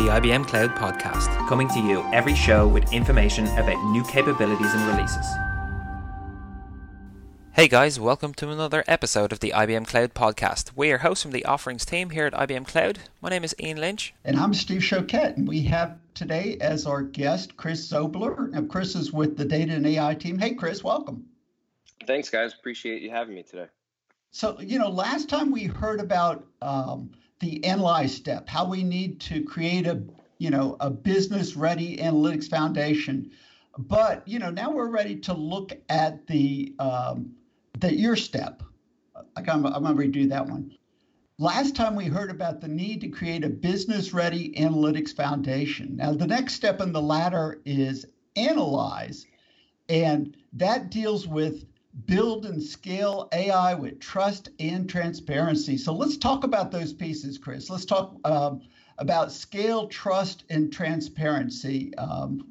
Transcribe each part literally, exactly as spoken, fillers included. the I B M Cloud Podcast, coming to you every show with information about new capabilities and releases. Hey guys, welcome to another episode of the I B M Cloud Podcast. We are hosts from the offerings team here at I B M Cloud. My name is Ian Lynch. And I'm Steve Choquette, and we have today as our guest Chris Zobler. Now, Chris is with the Data and A I team. Hey Chris, welcome. Thanks guys, appreciate you having me today. So, you know, last time we heard about um, the analyze step, how we need to create a, you know, a business-ready analytics foundation. But, you know, now we're ready to look at the, um, the ear step. I'm, I'm going to redo that one. Last time we heard about the need to create a business-ready analytics foundation. Now, the next step in the ladder is analyze, and that deals with build and scale A I with trust and transparency. So let's talk about those pieces, Chris. Let's talk um, about scale, trust, and transparency. Um,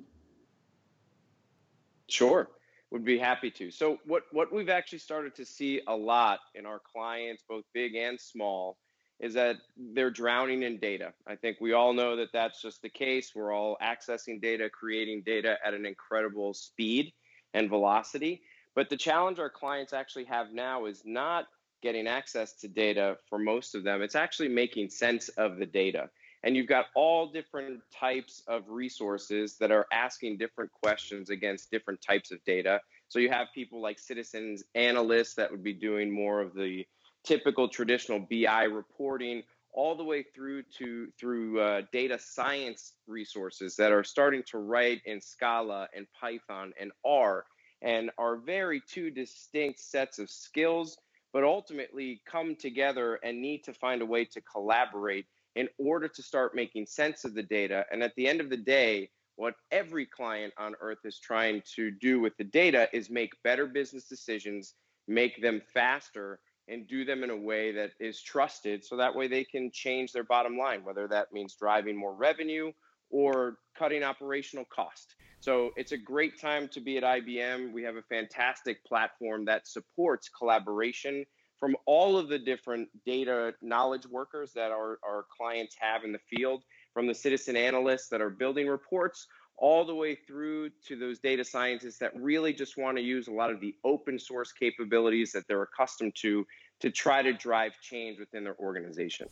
sure, would be happy to. So what, what we've actually started to see a lot in our clients, both big and small, is that they're drowning in data. I think we all know that that's just the case. We're all accessing data, creating data at an incredible speed and velocity. But the challenge our clients actually have now is not getting access to data for most of them. It's actually making sense of the data. And you've got all different types of resources that are asking different questions against different types of data. So you have people like citizens, analysts that would be doing more of the typical traditional B I reporting, all the way through to through uh, data science resources that are starting to write in Scala and Python and R, and are very two distinct sets of skills, but ultimately come together and need to find a way to collaborate in order to start making sense of the data. And at the end of the day, what every client on earth is trying to do with the data is make better business decisions, make them faster, and do them in a way that is trusted, so that way they can change their bottom line, whether that means driving more revenue or cutting operational cost. So it's a great time to be at I B M. We have a fantastic platform that supports collaboration from all of the different data knowledge workers that our, our clients have in the field, from the citizen analysts that are building reports, all the way through to those data scientists that really just want to use a lot of the open source capabilities that they're accustomed to, to try to drive change within their organization.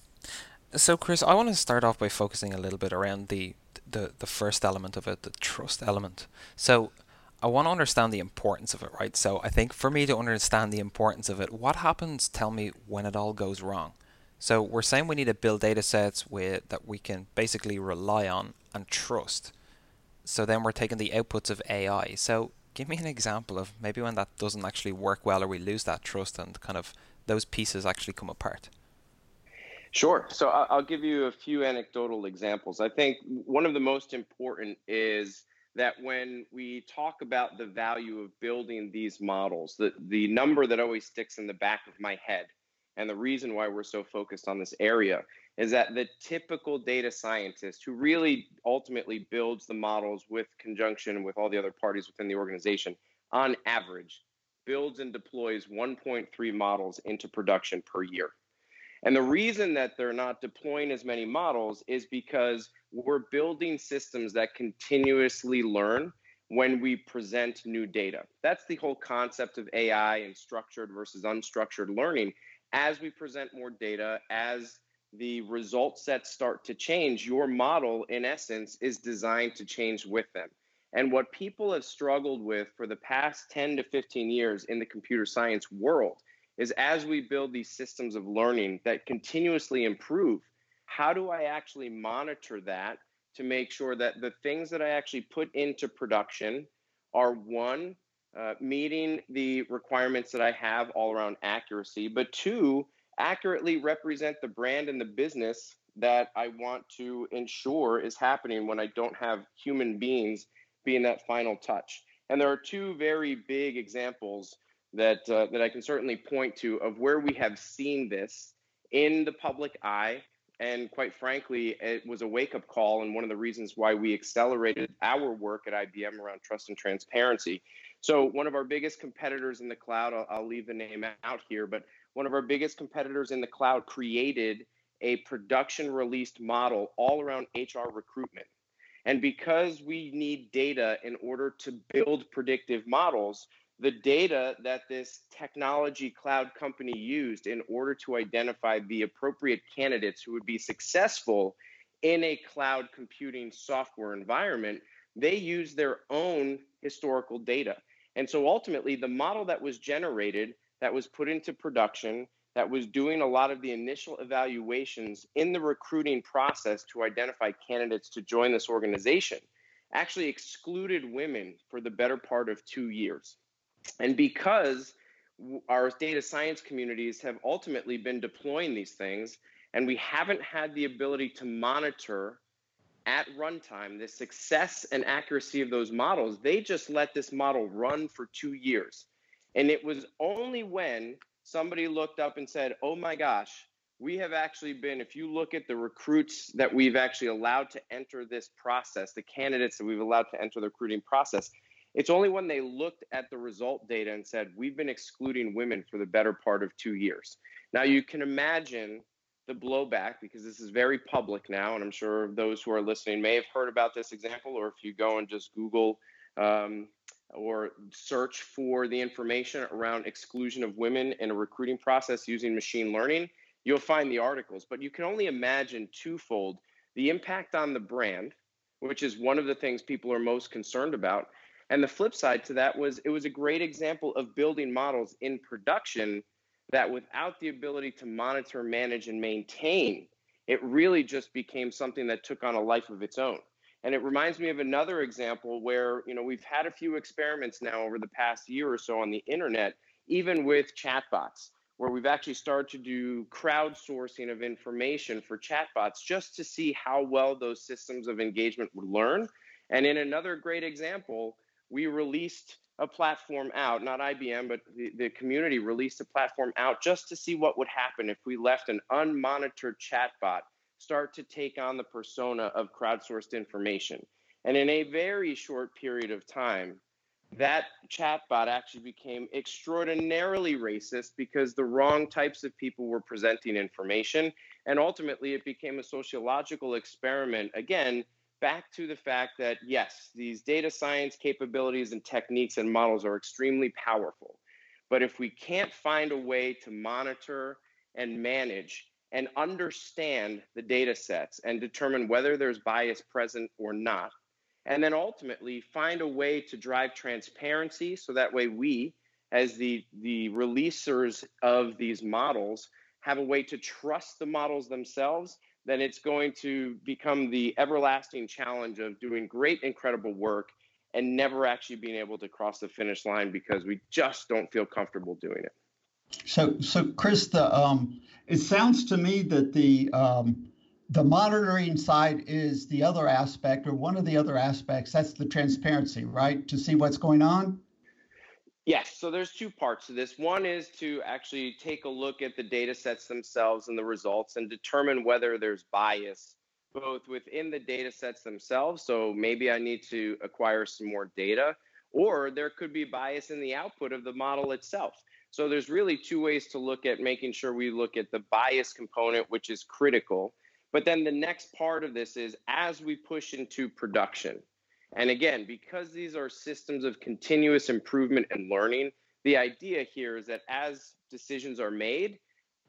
So Chris, I want to start off by focusing a little bit around the the the first element of it, the trust element. So I want to understand the importance of it, right? So I think for me to understand the importance of it, what happens, tell me, when it all goes wrong? So we're saying we need to build data sets with that we can basically rely on and trust. So then we're taking the outputs of A I. So give me an example of maybe when that doesn't actually work well, or we lose that trust and kind of those pieces actually come apart. Sure. So I'll give you a few anecdotal examples. I think one of the most important is that when we talk about the value of building these models, the, the number that always sticks in the back of my head, and the reason why we're so focused on this area, is that the typical data scientist who really ultimately builds the models with conjunction with all the other parties within the organization, on average, builds and deploys one point three models into production per year. And the reason that they're not deploying as many models is because we're building systems that continuously learn when we present new data. That's the whole concept of A I and structured versus unstructured learning. As we present more data, as the result sets start to change, your model, in essence, is designed to change with them. And what people have struggled with for the past ten to fifteen years in the computer science world is, as we build these systems of learning that continuously improve, how do I actually monitor that to make sure that the things that I actually put into production are, one, uh, meeting the requirements that I have all around accuracy, but two, accurately represent the brand and the business that I want to ensure is happening when I don't have human beings being that final touch. And there are two very big examples that uh, that I can certainly point to of where we have seen this in the public eye. And quite frankly, it was a wake-up call, and one of the reasons why we accelerated our work at I B M around trust and transparency. So one of our biggest competitors in the cloud, I'll, I'll leave the name out here, but one of our biggest competitors in the cloud created a production released model all around H R recruitment. And because we need data in order to build predictive models, the data that this technology cloud company used in order to identify the appropriate candidates who would be successful in a cloud computing software environment, they use their own historical data. And so ultimately, the model that was generated, that was put into production, that was doing a lot of the initial evaluations in the recruiting process to identify candidates to join this organization, actually excluded women for the better part of two years. And because our data science communities have ultimately been deploying these things, and we haven't had the ability to monitor at runtime the success and accuracy of those models, they just let this model run for two years. And it was only when somebody looked up and said, oh my gosh, we have actually been, if you look at the recruits that we've actually allowed to enter this process, the candidates that we've allowed to enter the recruiting process, it's only when they looked at the result data and said, we've been excluding women for the better part of two years. Now you can imagine the blowback, because this is very public now, and I'm sure those who are listening may have heard about this example, or if you go and just Google um, or search for the information around exclusion of women in a recruiting process using machine learning, you'll find the articles. But you can only imagine twofold: the impact on the brand, which is one of the things people are most concerned about, and the flip side to that was it was a great example of building models in production that without the ability to monitor, manage, and maintain, it really just became something that took on a life of its own. And it reminds me of another example where, you know, we've had a few experiments now over the past year or so on the internet, even with chatbots, where we've actually started to do crowdsourcing of information for chatbots just to see how well those systems of engagement would learn. And in another great example, we released a platform out, not I B M, but the, the community released a platform out just to see what would happen if we left an unmonitored chatbot start to take on the persona of crowdsourced information. And in a very short period of time, that chatbot actually became extraordinarily racist because the wrong types of people were presenting information. And ultimately, it became a sociological experiment, again, back to the fact that, yes, these data science capabilities and techniques and models are extremely powerful. But if we can't find a way to monitor and manage and understand the data sets and determine whether there's bias present or not, and then ultimately find a way to drive transparency so that way we, as the, the releasers of these models, have a way to trust the models themselves, then it's going to become the everlasting challenge of doing great, incredible work and never actually being able to cross the finish line because we just don't feel comfortable doing it. So, so Chris, the, um, it sounds to me that the um, the monitoring side is the other aspect, or one of the other aspects. That's the transparency, right? To see what's going on? Yes. So there's two parts to this. One is to actually take a look at the data sets themselves and the results and determine whether there's bias, both within the data sets themselves. So maybe I need to acquire some more data, or there could be bias in the output of the model itself. So there's really two ways to look at making sure we look at the bias component, which is critical. But then the next part of this is as we push into production. And again, because these are systems of continuous improvement and learning, the idea here is that as decisions are made,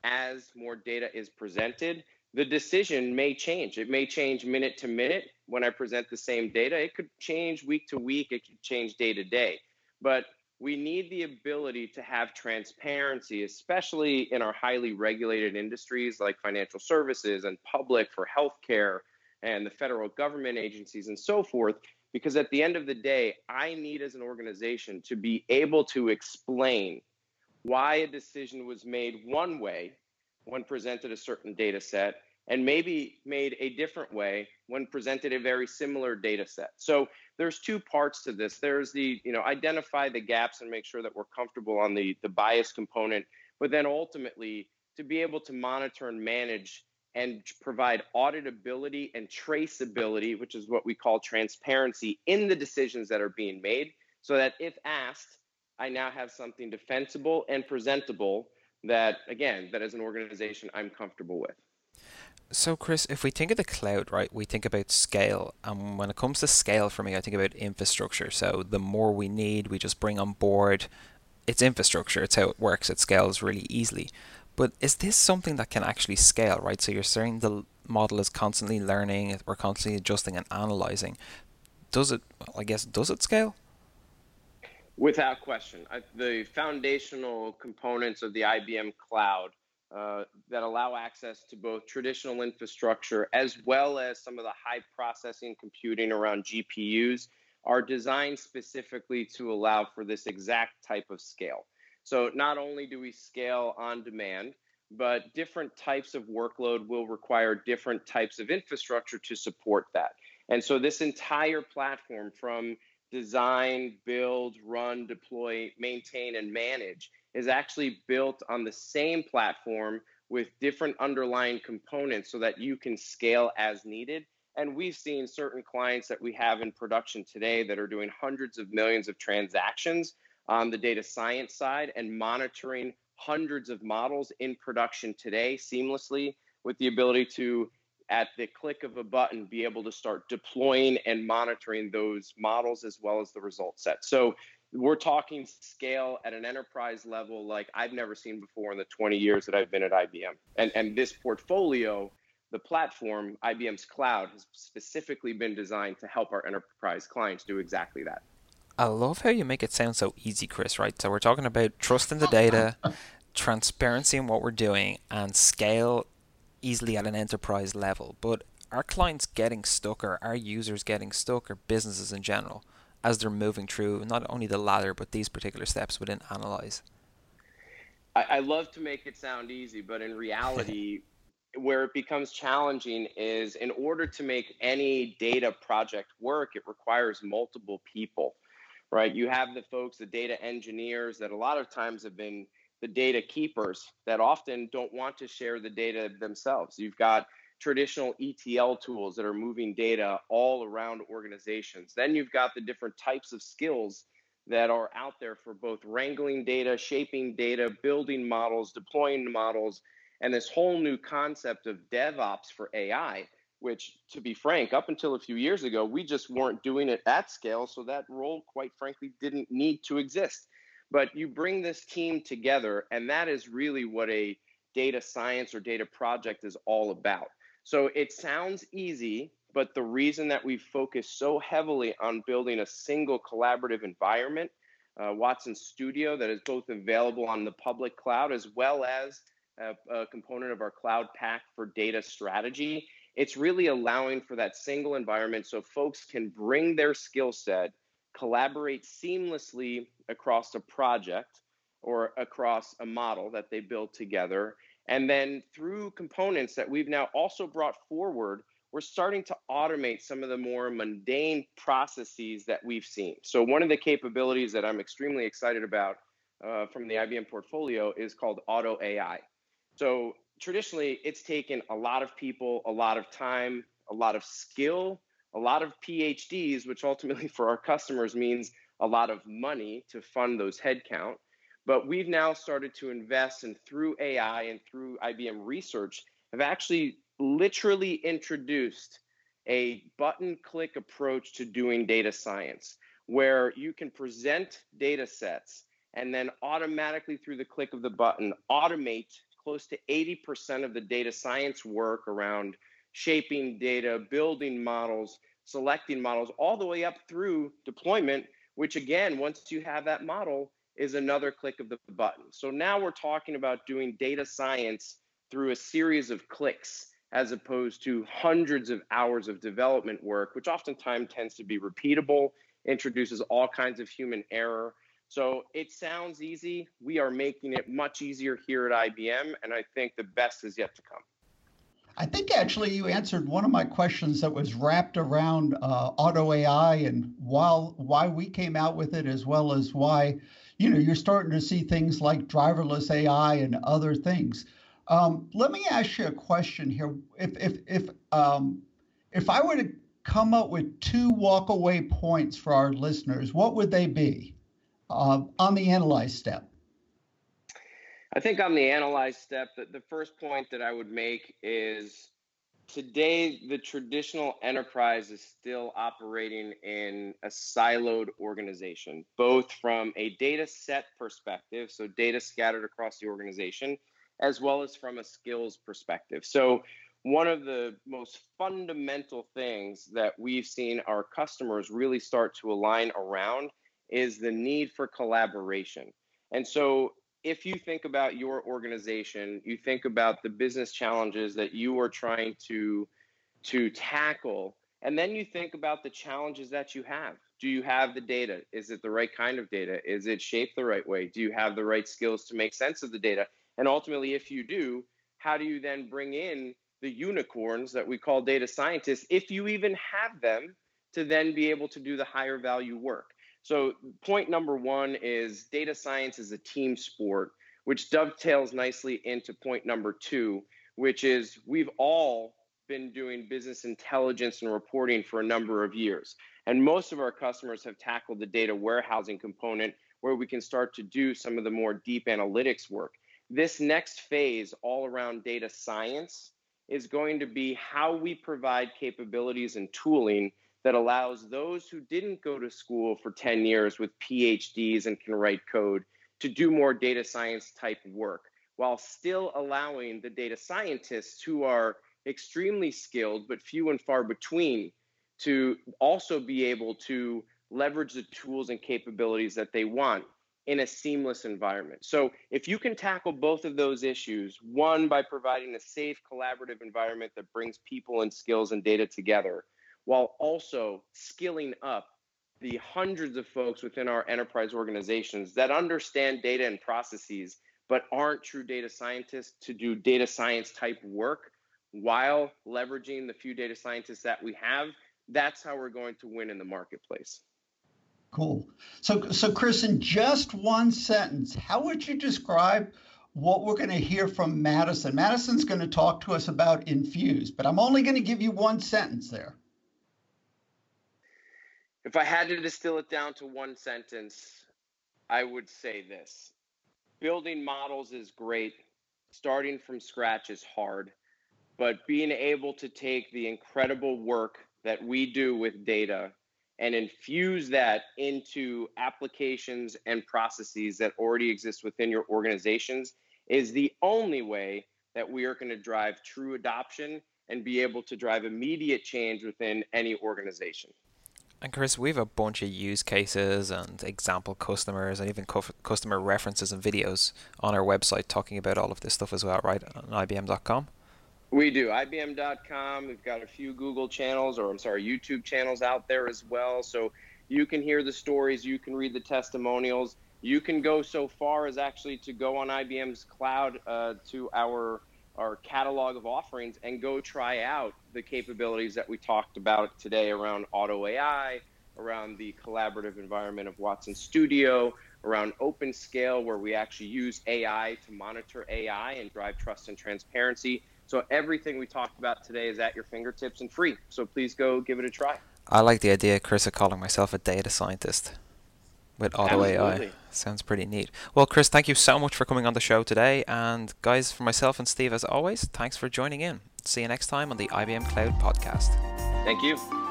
as more data is presented, the decision may change. It may change minute to minute when I present the same data. It could change week to week. It could change day to day. But we need the ability to have transparency, especially in our highly regulated industries like financial services and public for healthcare and the federal government agencies and so forth. Because at the end of the day, I need as an organization to be able to explain why a decision was made one way when presented a certain data set and maybe made a different way when presented a very similar data set. So there's two parts to this. There's the, you know, identify the gaps and make sure that we're comfortable on the, the bias component, but then ultimately to be able to monitor and manage and provide auditability and traceability, which is what we call transparency, in the decisions that are being made, so that if asked, I now have something defensible and presentable that, again, that as an organization I'm comfortable with. So, Chris, if we think of the cloud, right, we think about scale. And when it comes to scale, for me, I think about infrastructure. So the more we need, we just bring on board. It's infrastructure. It's how it works. It scales really easily. But is this something that can actually scale, right? So you're saying the model is constantly learning. We're constantly adjusting and analyzing. Does it, I guess, does it scale? Without question. I, the foundational components of the I B M Cloud Uh, that allow access to both traditional infrastructure as well as some of the high processing computing around G P Us are designed specifically to allow for this exact type of scale. So not only do we scale on demand, but different types of workload will require different types of infrastructure to support that. And so this entire platform, from design, build, run, deploy, maintain, and manage, is actually built on the same platform with different underlying components so that you can scale as needed. And we've seen certain clients that we have in production today that are doing hundreds of millions of transactions on the data science side and monitoring hundreds of models in production today seamlessly, with the ability to, at the click of a button, be able to start deploying and monitoring those models as well as the result set. So we're talking scale at an enterprise level like I've never seen before in the twenty years that I've been at I B M. And, and this portfolio, the platform, I B M's Cloud, has specifically been designed to help our enterprise clients do exactly that. I love how you make it sound so easy, Chris, right? So we're talking about trust in the data, transparency in what we're doing, and scale easily at an enterprise level. But are clients getting stuck, or are users getting stuck, or businesses in general, as they're moving through not only the ladder but these particular steps within Analyze? I, I love to make it sound easy, but in reality, where it becomes challenging is, in order to make any data project work, it requires multiple people, right? You have the folks, the data engineers, that a lot of times have been the data keepers that often don't want to share the data themselves. You've got traditional E T L tools that are moving data all around organizations. Then you've got the different types of skills that are out there for both wrangling data, shaping data, building models, deploying models, and this whole new concept of DevOps for A I, which, to be frank, up until a few years ago, we just weren't doing it at scale, so that role, quite frankly, didn't need to exist. But you bring this team together, and that is really what a data science or data project is all about. So it sounds easy, but the reason that we focus so heavily on building a single collaborative environment, uh, Watson Studio, that is both available on the public cloud as well as a, a component of our Cloud Pak for Data strategy, it's really allowing for that single environment so folks can bring their skill set, collaborate seamlessly across a project or across a model that they build together. And then through components that we've now also brought forward, we're starting to automate some of the more mundane processes that we've seen. So one of the capabilities that I'm extremely excited about uh, from the I B M portfolio is called Auto A I. So traditionally, it's taken a lot of people, a lot of time, a lot of skill, a lot of P H Ds, which ultimately for our customers means a lot of money to fund those headcount. But we've now started to invest, and through A I and through I B M research, have actually literally introduced a button-click approach to doing data science, where you can present data sets and then automatically, through the click of the button, automate close to eighty percent of the data science work around shaping data, building models, selecting models, all the way up through deployment, which again, once you have that model, is another click of the button. So now we're talking about doing data science through a series of clicks, as opposed to hundreds of hours of development work, which oftentimes tends to be repeatable, introduces all kinds of human error. So it sounds easy. We are making it much easier here at I B M, and I think the best is yet to come. I think actually you answered one of my questions that was wrapped around uh, Auto A I and while, why we came out with it, as well as why, you know, you're starting to see things like driverless A I and other things. Um, let me ask you a question here. If, if, if, um, if I were to come up with two walkaway points for our listeners, what would they be uh, on the analyze step? I think on the analyze step, the, the first point that I would make is today the traditional enterprise is still operating in a siloed organization, both from a data set perspective, so data scattered across the organization, as well as from a skills perspective. So one of the most fundamental things that we've seen our customers really start to align around is the need for collaboration. And so if you think about your organization, you think about the business challenges that you are trying to, to tackle, and then you think about the challenges that you have. Do you have the data? Is it the right kind of data? Is it shaped the right way? Do you have the right skills to make sense of the data? And ultimately, if you do, how do you then bring in the unicorns that we call data scientists, if you even have them, to then be able to do the higher value work? So point number one is data science is a team sport, which dovetails nicely into point number two, which is we've all been doing business intelligence and reporting for a number of years. And most of our customers have tackled the data warehousing component where we can start to do some of the more deep analytics work. This next phase all around data science is going to be how we provide capabilities and tooling that allows those who didn't go to school for ten years with P H Ds and can write code to do more data science type work, while still allowing the data scientists who are extremely skilled but few and far between to also be able to leverage the tools and capabilities that they want in a seamless environment. So if you can tackle both of those issues, one, by providing a safe, collaborative environment that brings people and skills and data together, while also skilling up the hundreds of folks within our enterprise organizations that understand data and processes, but aren't true data scientists, to do data science type work while leveraging the few data scientists that we have, that's how we're going to win in the marketplace. Cool. So, so Chris, in just one sentence, how would you describe what we're going to hear from Madison? Madison's going to talk to us about Infuse, but I'm only going to give you one sentence there. If I had to distill it down to one sentence, I would say this. Building models is great. Starting from scratch is hard, but being able to take the incredible work that we do with data and infuse that into applications and processes that already exist within your organizations is the only way that we are going to drive true adoption and be able to drive immediate change within any organization. And Chris, we have a bunch of use cases and example customers and even customer references and videos on our website talking about all of this stuff as well, right, on I B M dot com? We do, I B M dot com. We've got a few Google channels, or I'm sorry, YouTube channels out there as well. So you can hear the stories, you can read the testimonials. You can go so far as actually to go on I B M's cloud uh, to our, our catalog of offerings and go try out the capabilities that we talked about today around Auto A I, around the collaborative environment of Watson Studio, around OpenScale, where we actually use A I to monitor A I and drive trust and transparency. So everything we talked about today is at your fingertips and free. So please go give it a try. I like the idea, Chris, of calling myself a data scientist with Auto Absolutely. A I. Sounds pretty neat. Well, Chris, thank you so much for coming on the show today. And guys, for myself and Steve, as always, thanks for joining in. See you next time on the I B M Cloud Podcast. Thank you.